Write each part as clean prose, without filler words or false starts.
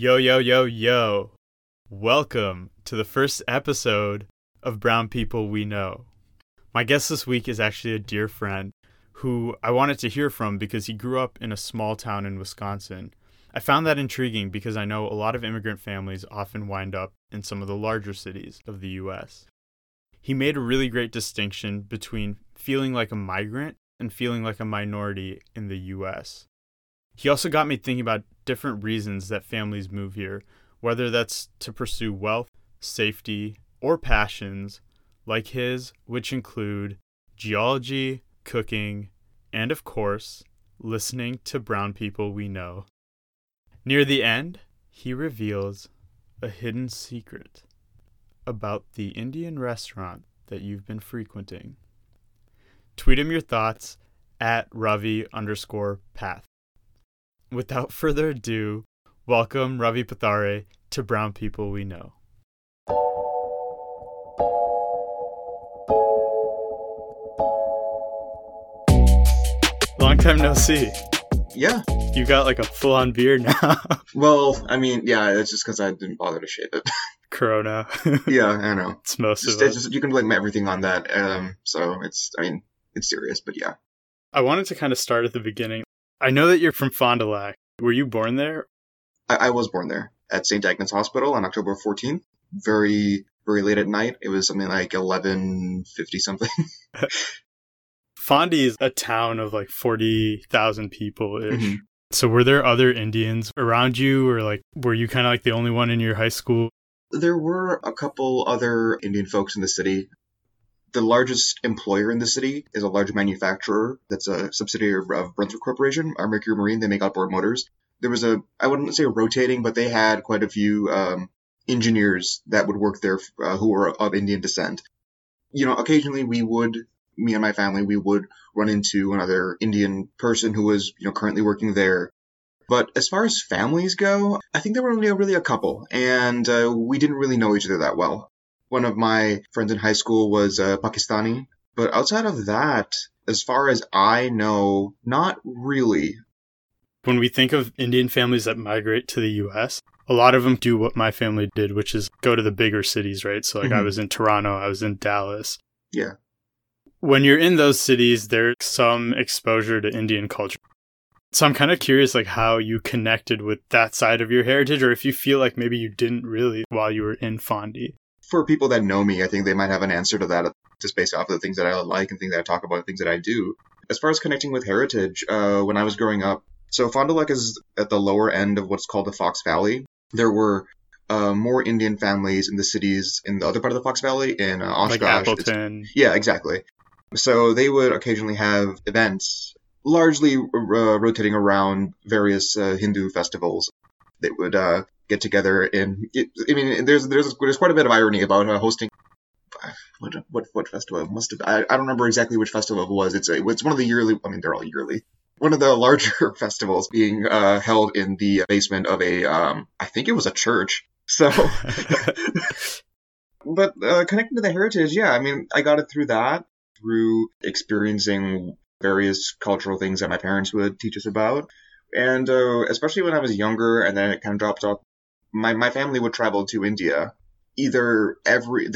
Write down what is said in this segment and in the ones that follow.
Yo. Welcome to the first episode of Brown People We Know. My guest this week is actually a dear friend who I wanted to hear from because he grew up in a small town in Wisconsin. I found that intriguing because I know a lot of immigrant families often wind up in some of the larger cities of the U.S. He made a really great distinction between feeling like a migrant and feeling like a minority in the U.S. He also got me thinking about different reasons that families move here, whether that's to pursue wealth, safety, or passions like his, which include geology, cooking, and of course, listening to Brown People We Know. Near the end, he reveals a hidden secret about the Indian restaurant that you've been frequenting. Tweet him your thoughts at Ravi_Path. Without further ado, welcome Ravi Pathare to Brown People We Know. Long time no see. Yeah. You got like a full-on beard now. Well, I mean, yeah, that's just because I didn't bother to shave it. Corona. Yeah, I know. It's most just, of it. You can blame everything on that. So it's serious, but yeah. I wanted to kind of start at the beginning. I know that you're from Fond du Lac. Were you born there? I was born there at St. Agnes Hospital on October 14th. Very, very late at night. It was something like 11:50 something. Fondi is a town of like 40,000 people-ish. Mm-hmm. So were there other Indians around you, or like were you kind of like the only one in your high school? There were a couple other Indian folks in the city. The largest employer in the city is a large manufacturer that's a subsidiary of Brunswick Corporation, or Mercury Marine. They make outboard motors. There was I wouldn't say rotating, but they had quite a few engineers that would work there who were of Indian descent. You know, occasionally me and my family, we would run into another Indian person who was, you know, currently working there. But as far as families go, I think there were only really a couple, and we didn't really know each other that well. One of my friends in high school was Pakistani. But outside of that, as far as I know, not really. When we think of Indian families that migrate to the U.S., a lot of them do what my family did, which is go to the bigger cities, right? So like I was in Toronto, I was in Dallas. Yeah. When you're in those cities, there's some exposure to Indian culture. So I'm kind of curious like how you connected with that side of your heritage, or if you feel like maybe you didn't really while you were in Fondi. For people that know me, I think they might have an answer to that, just based off of the things that I like and things that I talk about and things that I do. As far as connecting with heritage, when I was growing up, so Fond du Lac is at the lower end of what's called the Fox Valley. There were more Indian families in the cities in the other part of the Fox Valley, in Oshkosh. Like Appleton. Yeah, exactly. So they would occasionally have events, largely rotating around various Hindu festivals. They would get together, and there's quite a bit of irony about hosting what festival it must have. I don't remember exactly which festival it was. It's one of the yearly. I mean, they're all yearly. One of the larger festivals being held in the basement of a I think it was a church. So, but connecting to the heritage, yeah. I mean, I got it through that, through experiencing various cultural things that my parents would teach us about, and especially when I was younger, and then it kind of dropped off. My family would travel to India. They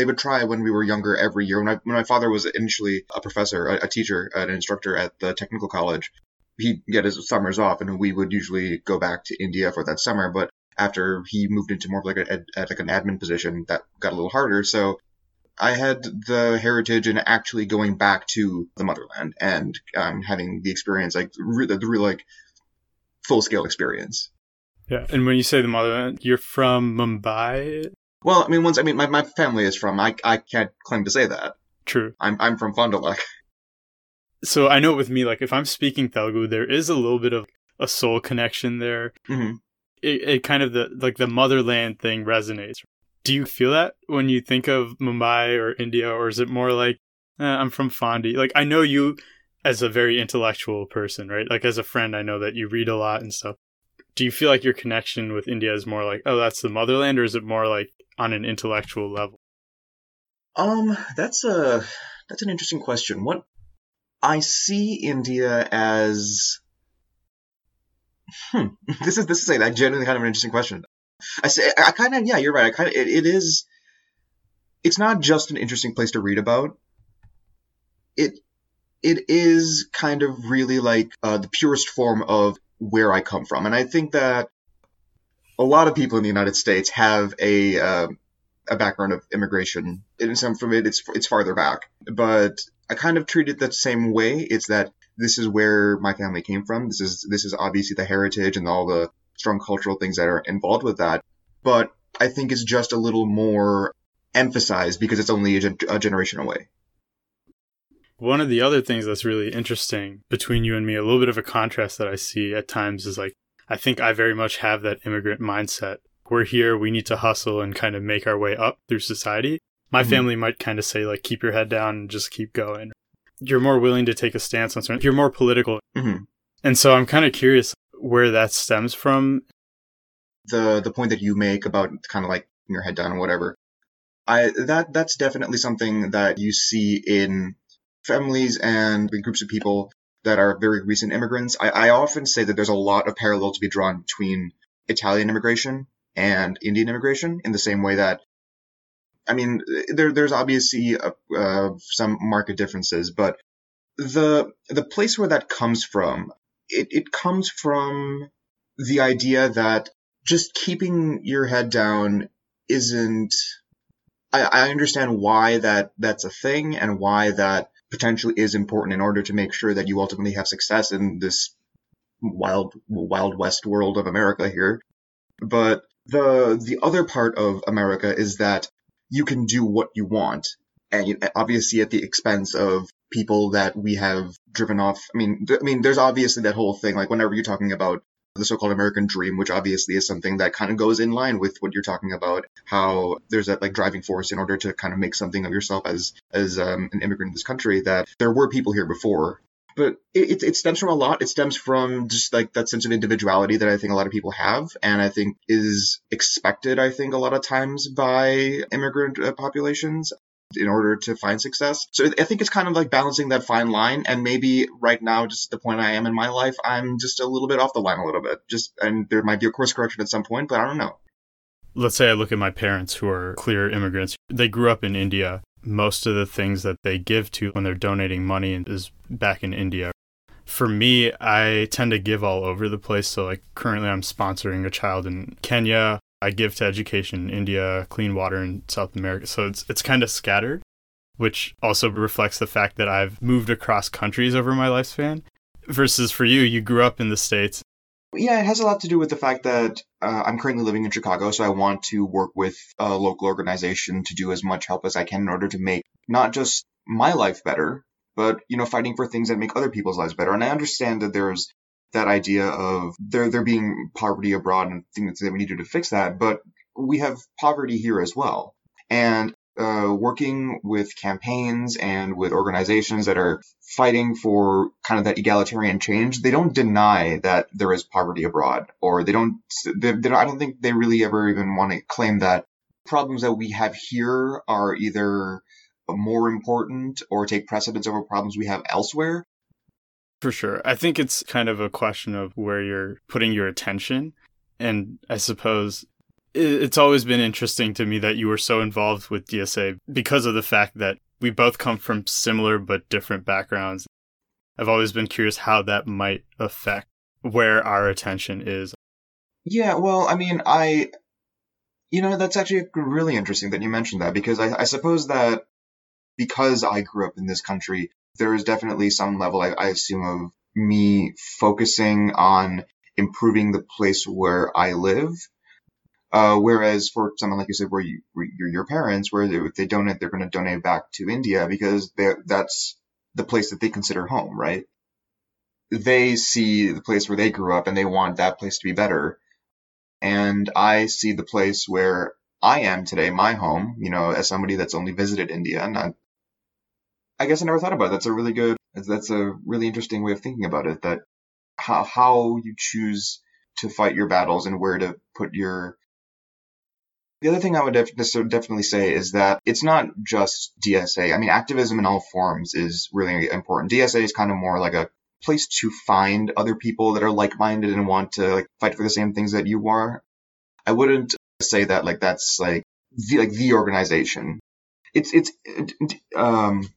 would try when we were younger every year. When my father was initially a professor, a teacher, an instructor at the technical college, he'd get his summers off, and we would usually go back to India for that summer. But after he moved into more of like an admin position, that got a little harder. So I had the heritage in actually going back to the motherland and having the experience, like the full scale experience. Yeah, and when you say the motherland, you're from Mumbai. Well, I mean, my family is from. I can't claim to say that. True. I'm from Fond du Lac. So I know with me, like if I'm speaking Telugu, there is a little bit of a soul connection there. Mm-hmm. It kind of the motherland thing resonates. Do you feel that when you think of Mumbai or India, or is it more like I'm from Fondi? Like I know you as a very intellectual person, right? Like as a friend, I know that you read a lot and stuff. Do you feel like your connection with India is more like, oh, that's the motherland, or is it more like on an intellectual level? That's an interesting question. What? I see India as... This is a genuinely kind of an interesting question. I kind of, yeah, you're right. It is. It's not just an interesting place to read about. It is kind of really like the purest form of where I come from. And I think that a lot of people in the United States have a background of immigration. In some from it, it's farther back. But I kind of treat it the same way. It's that this is where my family came from. This is obviously the heritage and all the strong cultural things that are involved with that. But I think it's just a little more emphasized because it's only a generation away. One of the other things that's really interesting between you and me, a little bit of a contrast that I see at times is like, I think I very much have that immigrant mindset. We're here, we need to hustle and kind of make our way up through society. My family might kind of say like, keep your head down and just keep going. You're more willing to take a stance on certain, you're more political. Mm-hmm. And so I'm kind of curious where that stems from. The point that you make about kind of like your head down or whatever. That's definitely something that you see in families and groups of people that are very recent immigrants. I often say that there's a lot of parallel to be drawn between Italian immigration and Indian immigration in the same way that, I mean, there's obviously some marked differences, but the place where that comes from, it comes from the idea that just keeping your head down isn't, I understand why that's a thing and why that potentially is important in order to make sure that you ultimately have success in this wild west world of America here. But the other part of America is that you can do what you want, and obviously at the expense of people that we have driven off. I mean, there's obviously that whole thing, like whenever you're talking about the so-called American dream, which obviously is something that kind of goes in line with what you're talking about, how there's that like driving force in order to kind of make something of yourself as an immigrant in this country, that there were people here before. But it stems from a lot. It stems from just like that sense of individuality that I think a lot of people have, and I think is expected, I think, a lot of times by immigrant populations in order to find success. So I think it's kind of like balancing that fine line. And maybe right now, just the point I am in my life, I'm just a little bit off the line a little bit. And there might be a course correction at some point, but I don't know. Let's say I look at my parents who are clear immigrants. They grew up in India. Most of the things that they give to when they're donating money is back in India. For me, I tend to give all over the place. So like currently I'm sponsoring a child in Kenya. I give to education in India, clean water in South America. So it's kind of scattered, which also reflects the fact that I've moved across countries over my lifespan. Versus for you, you grew up in the States. Yeah, it has a lot to do with the fact that I'm currently living in Chicago, so I want to work with a local organization to do as much help as I can in order to make not just my life better, but, you know, fighting for things that make other people's lives better. And I understand that there's that idea of there being poverty abroad and things that we need to do to fix that, but we have poverty here as well. And working with campaigns and with organizations that are fighting for kind of that egalitarian change, they don't deny that there is poverty abroad, or they don't. I don't think they really ever even want to claim that problems that we have here are either more important or take precedence over problems we have elsewhere. For sure. I think it's kind of a question of where you're putting your attention. And I suppose it's always been interesting to me that you were so involved with DSA because of the fact that we both come from similar but different backgrounds. I've always been curious how that might affect where our attention is. Yeah, well, I mean, that's actually really interesting that you mentioned that, because I suppose that because I grew up in this country, there is definitely some level, I assume, of me focusing on improving the place where I live. Whereas for someone, like you said, where your parents, if they donate, they're going to donate back to India because that's the place that they consider home, right? They see the place where they grew up and they want that place to be better. And I see the place where I am today, my home, you know, as somebody that's only visited India. And I guess I never thought about it. That's a really interesting way of thinking about it, that how you choose to fight your battles and where to put your... The other thing I would definitely say is that it's not just DSA. I mean, activism in all forms is really important. DSA is kind of more like a place to find other people that are like-minded and want to like fight for the same things that you are. I wouldn't say that like that's like the organization. It's kind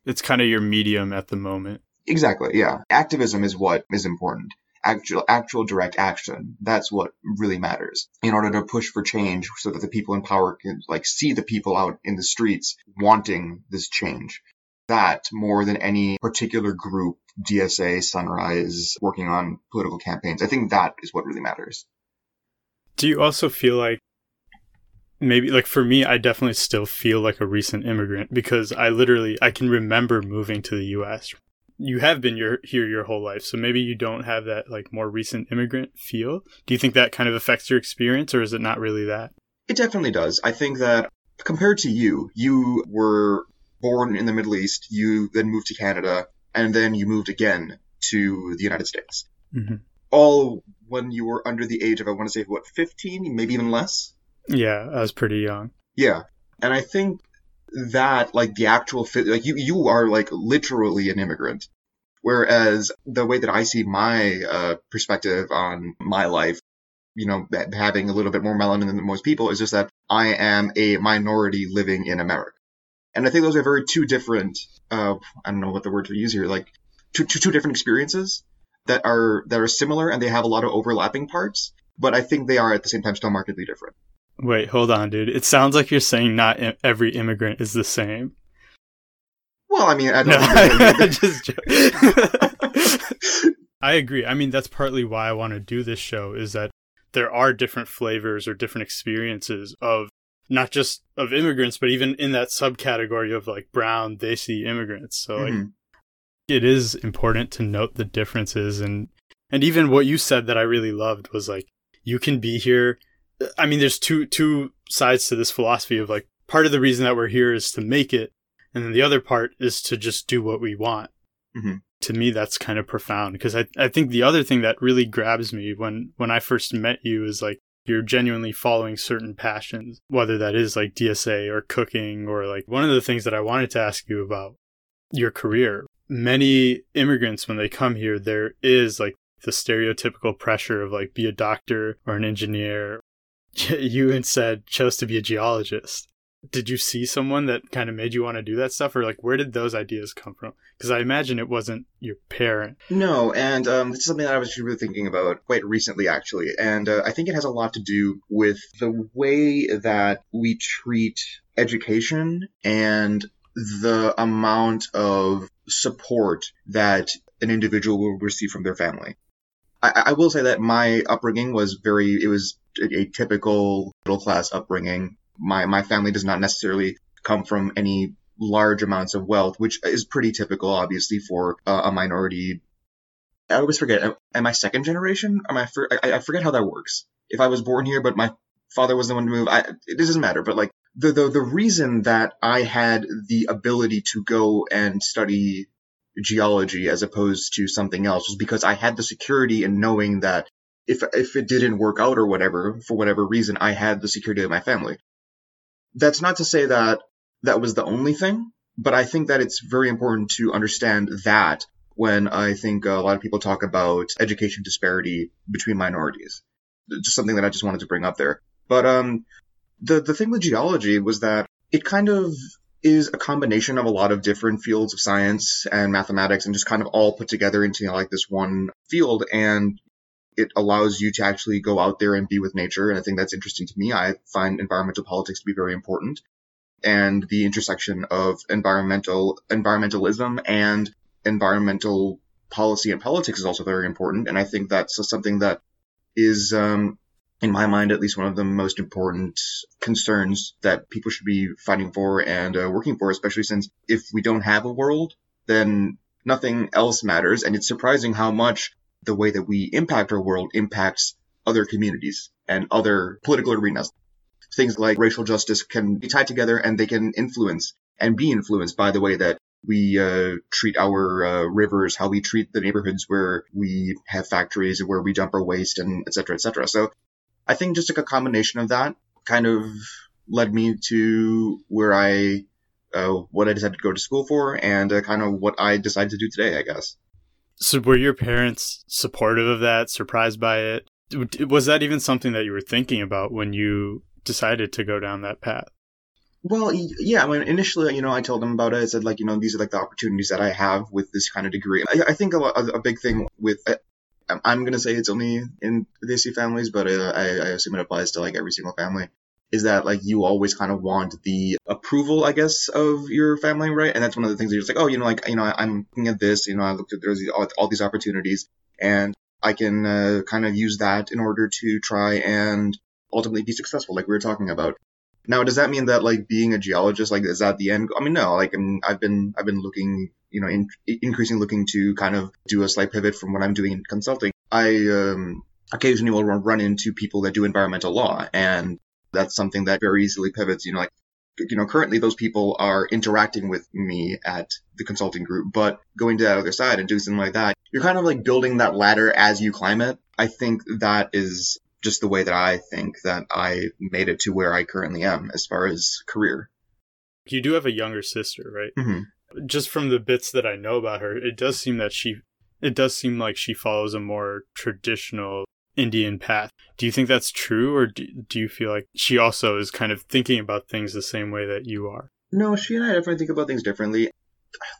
of your medium at the moment. Exactly. Yeah. Activism is what is important. Actual direct action. That's what really matters in order to push for change so that the people in power can see the people out in the streets wanting this change. That more than any particular group, DSA, Sunrise, working on political campaigns. I think that is what really matters. Do you also feel like maybe for me, I definitely still feel like a recent immigrant because I can remember moving to the U.S. You have been here your whole life, so maybe you don't have that more recent immigrant feel. Do you think that kind of affects your experience, or is it not really that? It definitely does. I think that compared to you were born in the Middle East, you then moved to Canada, and then you moved again to the United States. Mm-hmm. All when you were under the age of, I want to say, 15, maybe even less? Yeah, I was pretty young. Yeah, and I think that the actual you are literally an immigrant, whereas the way that I see my perspective on my life, having a little bit more melanin than most people, is just that I am a minority living in America. And I think those are two different I don't know what the word to use here, two different experiences that are similar, and they have a lot of overlapping parts, but I think they are at the same time still markedly different. Wait, hold on, dude. It sounds like you're saying not every immigrant is the same. Well, I mean, I don't know. Just joking. I agree. I mean, that's partly why I want to do this show, is that there are different flavors or different experiences of not just of immigrants, but even in that subcategory of brown, desi immigrants. So it is important to note the differences. And even what you said that I really loved was you can be here. I mean, there's two sides to this philosophy of part of the reason that we're here is to make it. And then the other part is to just do what we want. Mm-hmm. To me, that's kind of profound because I think the other thing that really grabs me when I first met you is you're genuinely following certain passions, whether that is DSA or cooking or one of the things that I wanted to ask you about your career. Many immigrants, when they come here, there is the stereotypical pressure of be a doctor or an engineer. You instead chose to be a geologist. Did you see someone that kind of made you want to do that stuff? Or where did those ideas come from? Because I imagine it wasn't your parent. No, and this is something that I was really thinking about quite recently, actually. And I think it has a lot to do with the way that we treat education and the amount of support that an individual will receive from their family. I will say that my upbringing was it was a typical middle-class upbringing. My family does not necessarily come from any large amounts of wealth, which is pretty typical, obviously, for a minority. I always forget. Am I second generation? I forget how that works. If I was born here, but my father was the one to move, it doesn't matter. But the reason that I had the ability to go and study geology as opposed to something else was because I had the security in knowing that if it didn't work out or whatever, for whatever reason, I had the security of my family. That's not to say that that was the only thing, but I think that it's very important to understand that when I think a lot of people talk about education disparity between minorities. Just something that I just wanted to bring up there. But the thing with geology was that it kind of is a combination of a lot of different fields of science and mathematics and just kind of all put together into this one field, and it allows you to actually go out there and be with nature. And I think that's interesting to me. I find environmental politics to be very important, and the intersection of environmentalism and environmental policy and politics is also very important. And I think that's something that is, in my mind, at least one of the most important concerns that people should be fighting for and working for, especially since if we don't have a world, then nothing else matters. And it's surprising how much the way that we impact our world impacts other communities and other political arenas. Things like racial justice can be tied together, and they can influence and be influenced by the way that we treat our rivers, how we treat the neighborhoods where we have factories and where we dump our waste, and et cetera, et cetera. So I think just a combination of that kind of led me to where what I decided to go to school for, and kind of what I decided to do today, I guess. So were your parents supportive of that, surprised by it? Was that even something that you were thinking about when you decided to go down that path? Well, yeah, I mean, initially, I told them about it. I said, these are the opportunities that I have with this kind of degree. I think a big thing with, I'm going to say it's only in DSA families, but I assume it applies to every single family, is that you always kind of want the approval, I guess, of your family, right? And that's one of the things that you're just I'm looking at this, I looked at there's all these opportunities, and I can kind of use that in order to try and ultimately be successful, like we were talking about. Now, does that mean that being a geologist is that the end? I mean, no. I've been looking, increasingly looking to kind of do a slight pivot from what I'm doing in consulting. I occasionally will run into people that do environmental law, and that's something that very easily pivots. Currently those people are interacting with me at the consulting group, but going to that other side and doing something like that, you're kind of building that ladder as you climb it. I think that is just the way that I think that I made it to where I currently am as far as career. You do have a younger sister, right? Mm-hmm. Just from the bits that I know about her, it does seem like she follows a more traditional Indian path. Do you think that's true, or do you feel like she also is kind of thinking about things the same way that you are? No, she and I definitely think about things differently.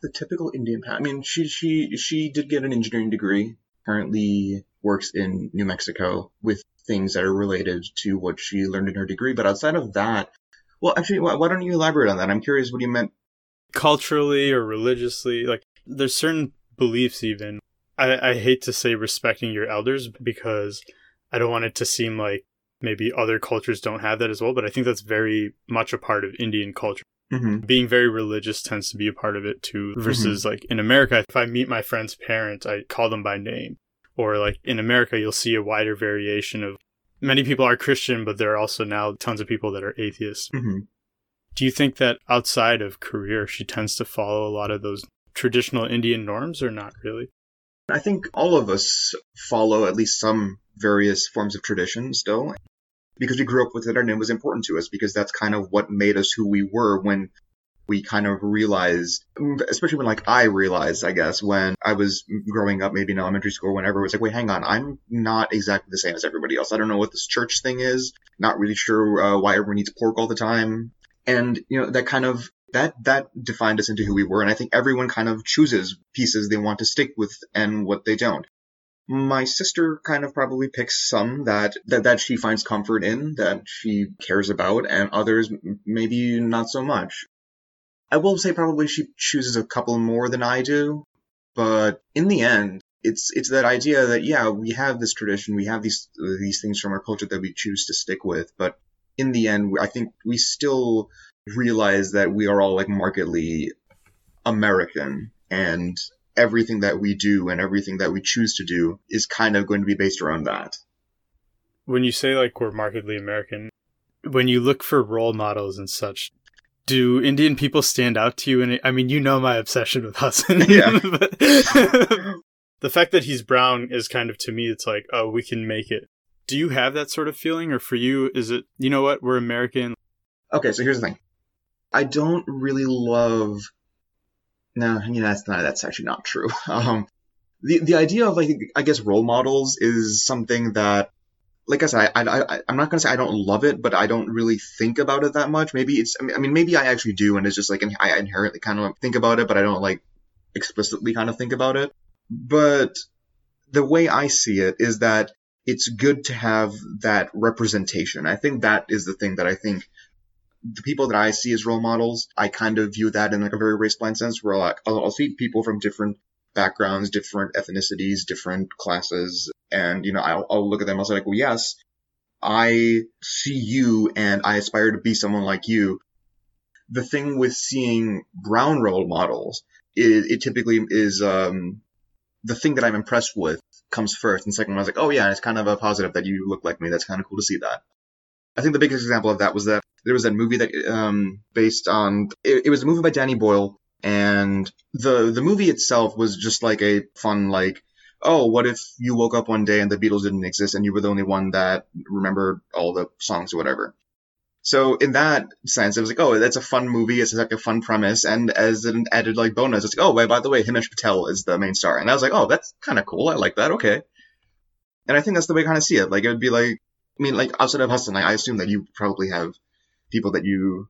The typical Indian path. I mean, she did get an engineering degree. Currently works in New Mexico with things that are related to what she learned in her degree. But outside of that, well, actually, why don't you elaborate on that? I'm curious what you meant. Culturally or religiously, there's certain beliefs even. I hate to say respecting your elders because I don't want it to seem like maybe other cultures don't have that as well. But I think that's very much a part of Indian culture. Mm-hmm. Being very religious tends to be a part of it too, versus mm-hmm. In America, if I meet my friend's parents, I call them by name. Or in America, you'll see a wider variation of many people are Christian, but there are also now tons of people that are atheists. Mm-hmm. Do you think that outside of career, she tends to follow a lot of those traditional Indian norms or not really? I think all of us follow at least some various forms of tradition still because we grew up with it and it was important to us because that's kind of what made us who we were when we kind of realized, especially when I realized, I guess, when I was growing up, maybe in elementary school, whenever, it was wait, hang on, I'm not exactly the same as everybody else. I don't know what this church thing is. Not really sure why everyone eats pork all the time. And, that kind of, that defined us into who we were. And I think everyone kind of chooses pieces they want to stick with and what they don't. My sister kind of probably picks some that she finds comfort in, that she cares about, and others maybe not so much. I will say probably she chooses a couple more than I do, but in the end, it's that idea that, yeah, we have this tradition, we have these things from our culture that we choose to stick with, but in the end, I think we still realize that we are all, markedly American, and everything that we do and everything that we choose to do is kind of going to be based around that. When you say, we're markedly American, when you look for role models and such, do Indian people stand out to you? And I mean, my obsession with Hassan. Yeah. But the fact that he's brown is kind of, to me, it's oh, we can make it. Do you have that sort of feeling? Or for you, is it, you know what, we're American? Okay, so here's the thing. I don't really love... No, that's actually not true. The idea of, I guess, role models is something that, like I said, I'm not going to say I don't love it, but I don't really think about it that much. Maybe it's, maybe I actually do, and it's just I inherently kind of think about it, but I don't explicitly kind of think about it. But the way I see it is that it's good to have that representation. I think that is the thing that I think the people that I see as role models, I kind of view that in a very race-blind sense where I'll see people from different backgrounds, different ethnicities, different classes. And, I'll look at them. I'll say well, yes, I see you and I aspire to be someone like you. The thing with seeing brown role models, it typically is the thing that I'm impressed with comes first. And second one, I was oh, yeah, it's kind of a positive that you look like me. That's kind of cool to see that. I think the biggest example of that was that there was that movie that based on it was a movie by Danny Boyle. And the movie itself was just a fun, oh, what if you woke up one day and the Beatles didn't exist and you were the only one that remembered all the songs or whatever. So in that sense, it was oh, that's a fun movie. It's a fun premise. And as an added bonus, it's oh, by the way, Himesh Patel is the main star. And I was oh, that's kind of cool. I like that. Okay. And I think that's the way I kind of see it. It would be I mean, like, outside of Hassan, I assume that you probably have people that you...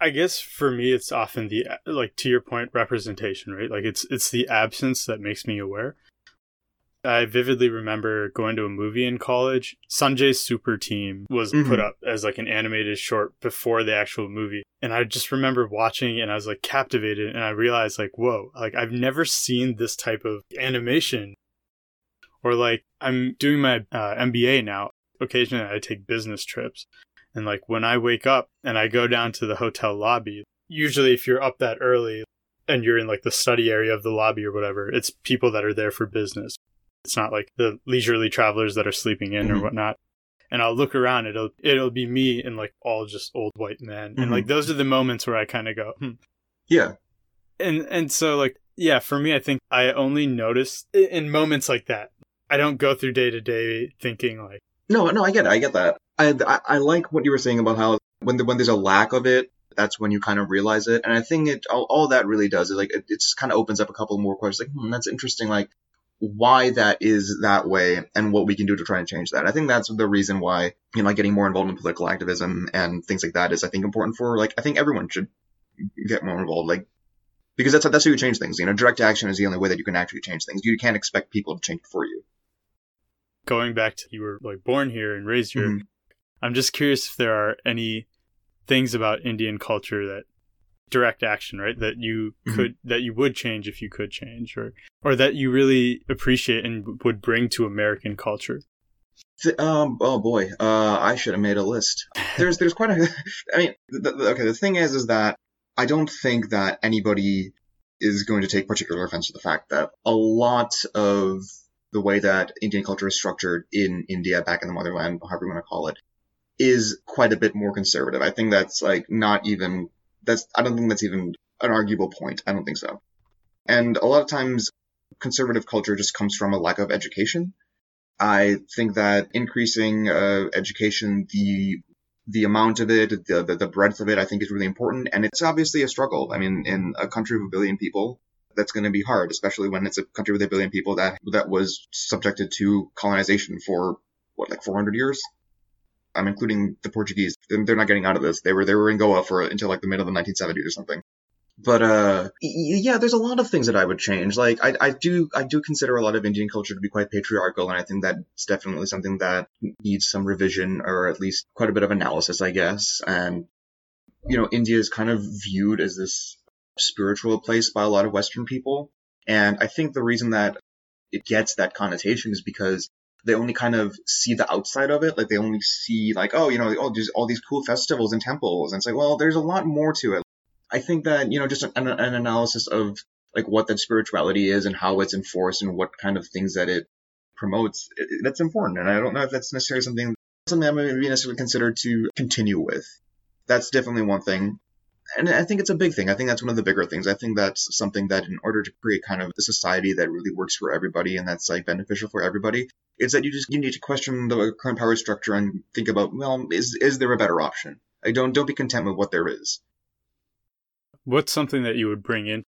I guess for me, it's often the, like, to your point, representation, right? Like, it's the absence that makes me aware. I vividly remember going to a movie in college. Sanjay's Super Team was put up as, like, an animated short before the actual movie. And I just remember watching and I was, like, captivated. And I realized, like, whoa, like, I've never seen this type of animation. Or, like, I'm doing my MBA now. Occasionally, I take business trips. And, like, when I wake up and I go down to the hotel lobby, usually if you're up that early and you're in, like, the study area of the lobby or whatever, it's people that are there for business. It's not like the leisurely travelers that are sleeping in or whatnot. And I'll look around. It'll be me and like all just old white men. And like those are the moments where I kind of go, Yeah. And so like, yeah, for me, I think I only notice in moments like that. I don't go through day to day thinking like. No, I get it. I get that. I like what you were saying about how when there's a lack of it, that's when you kind of realize it. And I think it all that really does is like it just kind of opens up a couple more questions. Like that's interesting. Like. Why that is that way and what we can do to try and change that. I think that's the reason why, you know, like getting more involved in political activism and things like that is, I think, important for, like, I think everyone should get more involved, like, because that's how you change things. You know, direct action is the only way that you can actually change things. You can't expect people to change it for you. Going back to you were, like, born here and raised here, I'm just curious if there are any things about Indian culture that direct action, right? That you could, that you would change if you could change, or that you really appreciate and would bring to American culture. I should have made a list. There's quite a. I mean, the thing is that I don't think that anybody is going to take particular offense to the fact that a lot of the way that Indian culture is structured in India, back in the motherland, however you want to call it, is quite a bit more conservative. I think that's like not even. I don't think that's even an arguable point. I don't think so. And a lot of times, conservative culture just comes from a lack of education. I think that increasing education, the amount of it, the breadth of it, I think is really important. And it's obviously a struggle. I mean, in a country with a billion people, that's going to be hard, especially when it's a country with a billion people that was subjected to colonization for, what, like 400 years? I'm including the Portuguese. They're not getting out of this. They were in Goa until like the middle of the 1970s or something. But yeah, there's a lot of things that I would change. Like I do consider a lot of Indian culture to be quite patriarchal, and I think that's definitely something that needs some revision or at least quite a bit of analysis, I guess. And you know, India is kind of viewed as this spiritual place by a lot of Western people, and I think the reason that it gets that connotation is because they only kind of see the outside of it. Like they only see like, oh, you know, all these cool festivals and temples. And it's like, well, there's a lot more to it. I think that, you know, just an analysis of like what that spirituality is and how it's enforced and what kind of things that it promotes, that's important. And I don't know if that's necessarily something I'm going to be necessarily considered to continue with. That's definitely one thing. And I think it's a big thing. I think that's one of the bigger things. I think that's something that in order to create kind of a society that really works for everybody and that's like beneficial for everybody, it's that you need to question the current power structure and think about, well, is there a better option? Like, don't be content with what there is. What's something that you would bring in?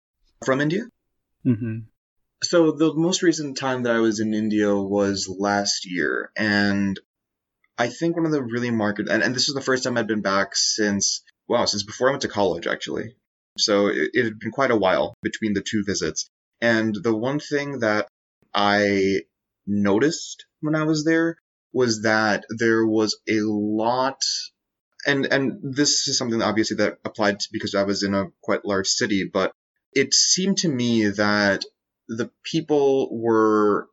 From India? Mm-hmm. So the most recent time that I was in India was last year. And I think one of the really and this was the first time I'd been back since before I went to college, actually. So it had been quite a while between the two visits. And the one thing that I noticed when I was there was that there was a lot, and this is something that obviously that applied to because I was in a quite large city, but it seemed to me that the people were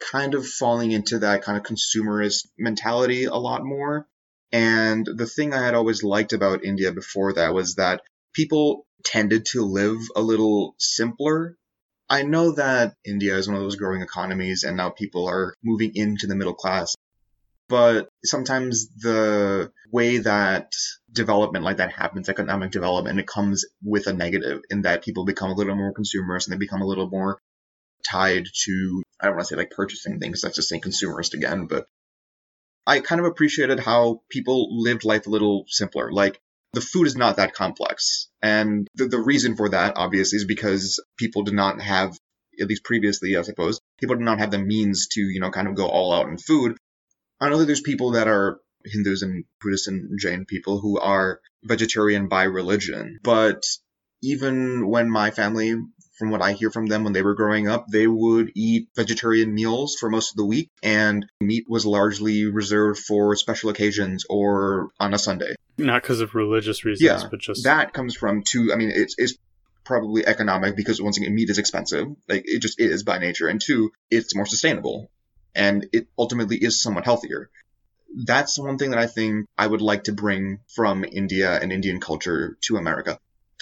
kind of falling into that kind of consumerist mentality a lot more. And the thing I had always liked about India before that was that people tended to live a little simpler. I know that India is one of those growing economies and now people are moving into the middle class. But sometimes the way that development like that happens, economic development, it comes with a negative in that people become a little more consumerist and they become a little more tied to, I don't want to say like purchasing things, that's just saying consumerist again, but I kind of appreciated how people lived life a little simpler. Like, the food is not that complex. And the reason for that, obviously, is because people did not have, at least previously, I suppose, people did not have the means to, you know, kind of go all out in food. I know that there's people that are Hindus and Buddhists and Jain people who are vegetarian by religion, but even when my family, from what I hear from them when they were growing up, they would eat vegetarian meals for most of the week, and meat was largely reserved for special occasions or on a Sunday. Not because of religious reasons, but just... that comes from two... I mean, it's probably economic because, once again, meat is expensive. Like, it just is by nature. And two, it's more sustainable. And it ultimately is somewhat healthier. That's one thing that I think I would like to bring from India and Indian culture to America.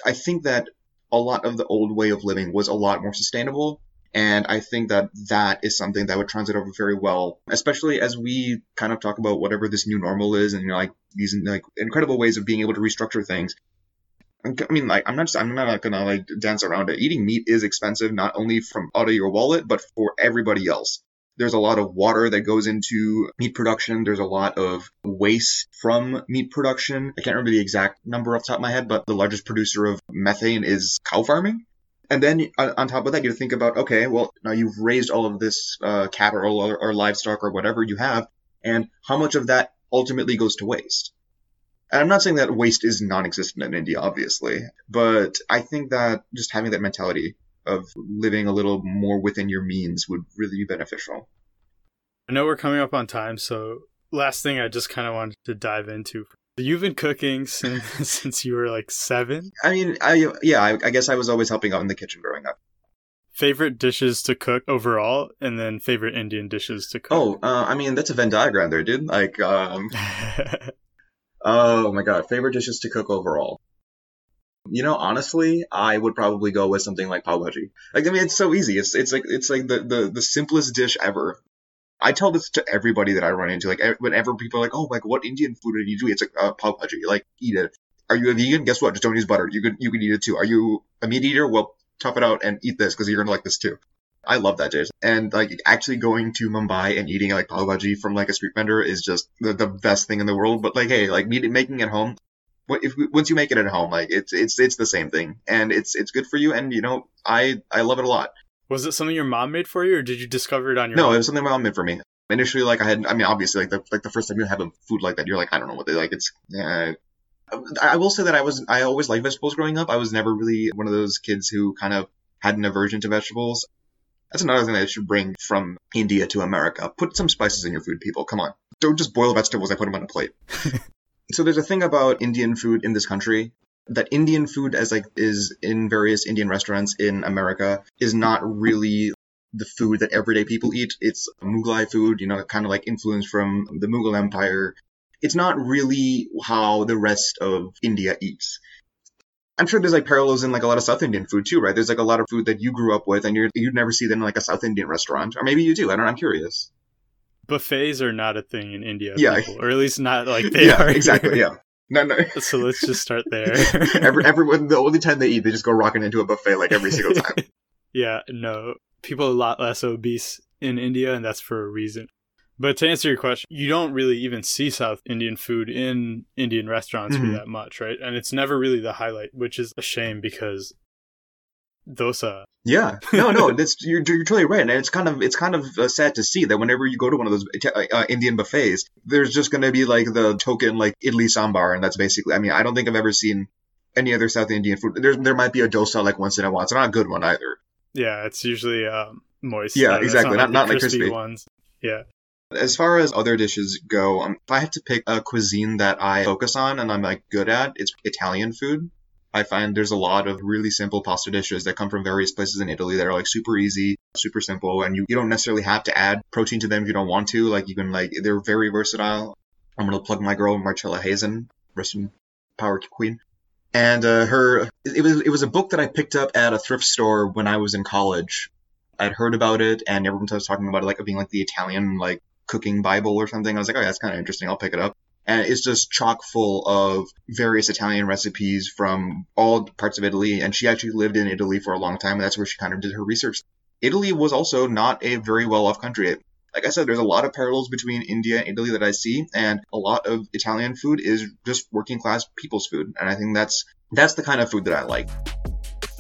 I think that a lot of the old way of living was a lot more sustainable. And I think that that is something that would translate over very well, especially as we kind of talk about whatever this new normal is and, you know, like these like incredible ways of being able to restructure things. I mean, like, I'm not going to like dance around it. Eating meat is expensive, not only from out of your wallet, but for everybody else. There's a lot of water that goes into meat production. There's a lot of waste from meat production. I can't remember the exact number off the top of my head, but the largest producer of methane is cow farming. And then on top of that, you think about, okay, well, now you've raised all of this cattle or livestock or whatever you have, and how much of that ultimately goes to waste? And I'm not saying that waste is non-existent in India, obviously, but I think that just having that mentality of living a little more within your means would really be beneficial. I know we're coming up on time, so last thing I just kind of wanted to dive into. You've been cooking since you were like 7? I mean, I guess I was always helping out in the kitchen growing up. Favorite dishes to cook overall, and then favorite Indian dishes to cook? I mean, that's a Venn diagram there, dude. Like, oh my God, favorite dishes to cook overall. You know, honestly, I would probably go with something like pav Bhaji. Like, I mean, it's so easy. It's like the simplest dish ever. I tell this to everybody that I run into. Like, whenever people are like, "Oh, like what Indian food did you do?" It's like pav Bhaji. Like, eat it. Are you a vegan? Guess what? Just don't use butter. You could eat it too. Are you a meat eater? Well, tough it out and eat this because you're gonna like this too. I love that dish. And like actually going to Mumbai and eating like pav Bhaji from like a street vendor is just the best thing in the world. But like, hey, like making at home. Once you make it at home, like it's the same thing, and it's good for you. And you know, I love it a lot. Was it something your mom made for you, or did you discover it on your own? No, it was something my mom made for me. Initially, like obviously, like the first time you have a food like that, you're like, I don't know what they like. It's I will say that I always liked vegetables growing up. I was never really one of those kids who kind of had an aversion to vegetables. That's another thing that I should bring from India to America. Put some spices in your food, people. Come on, don't just boil vegetables and put them on a plate. So there's a thing about Indian food in this country that Indian food as like is in various Indian restaurants in America is not really the food that everyday people eat. It's Mughlai food, you know, kind of like influence from the Mughal Empire. It's not really how the rest of India eats. I'm sure there's like parallels in like a lot of South Indian food too, right? There's like a lot of food that you grew up with and you'd never see that in like a South Indian restaurant. Or maybe you do. I don't know. I'm curious. Buffets are not a thing in India, people, or at least not like they are. Yeah, exactly. Here. Yeah, no. So let's just start there. Everyone, the only time they eat, they just go rocking into a buffet like every single time. Yeah, no, people are a lot less obese in India, and that's for a reason. But to answer your question, you don't really even see South Indian food in Indian restaurants mm-hmm. that much, right? And it's never really the highlight, which is a shame because dosa. Yeah, no, that's you're totally right, and it's kind of sad to see that whenever you go to one of those Indian buffets, there's just going to be like the token like idli sambar, and that's basically. I mean, I don't think I've ever seen any other South Indian food. There might be a dosa like once in a while. It's not a good one either. Yeah, it's usually moist. Yeah, exactly. Not like crispy ones. Yeah. As far as other dishes go, if I have to pick a cuisine that I focus on and I'm like good at, it's Italian food. I find there's a lot of really simple pasta dishes that come from various places in Italy that are like super easy, super simple, and you don't necessarily have to add protein to them if you don't want to. Like you can they're very versatile. I'm gonna plug my girl Marcella Hazen, rest in power queen, and it was a book that I picked up at a thrift store when I was in college. I'd heard about it, and everyone was talking about it like being like the Italian like cooking Bible or something. I was like, oh yeah, that's kind of interesting. I'll pick it up. And it's just chock full of various Italian recipes from all parts of Italy. And she actually lived in Italy for a long time. And that's where she kind of did her research. Italy was also not a very well-off country. Like I said, there's a lot of parallels between India and Italy that I see. And a lot of Italian food is just working-class people's food. And I think that's the kind of food that I like.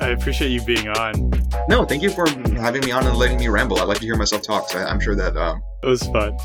I appreciate you being on. No, thank you for having me on and letting me ramble. I like to hear myself talk. So I'm sure that... It was fun.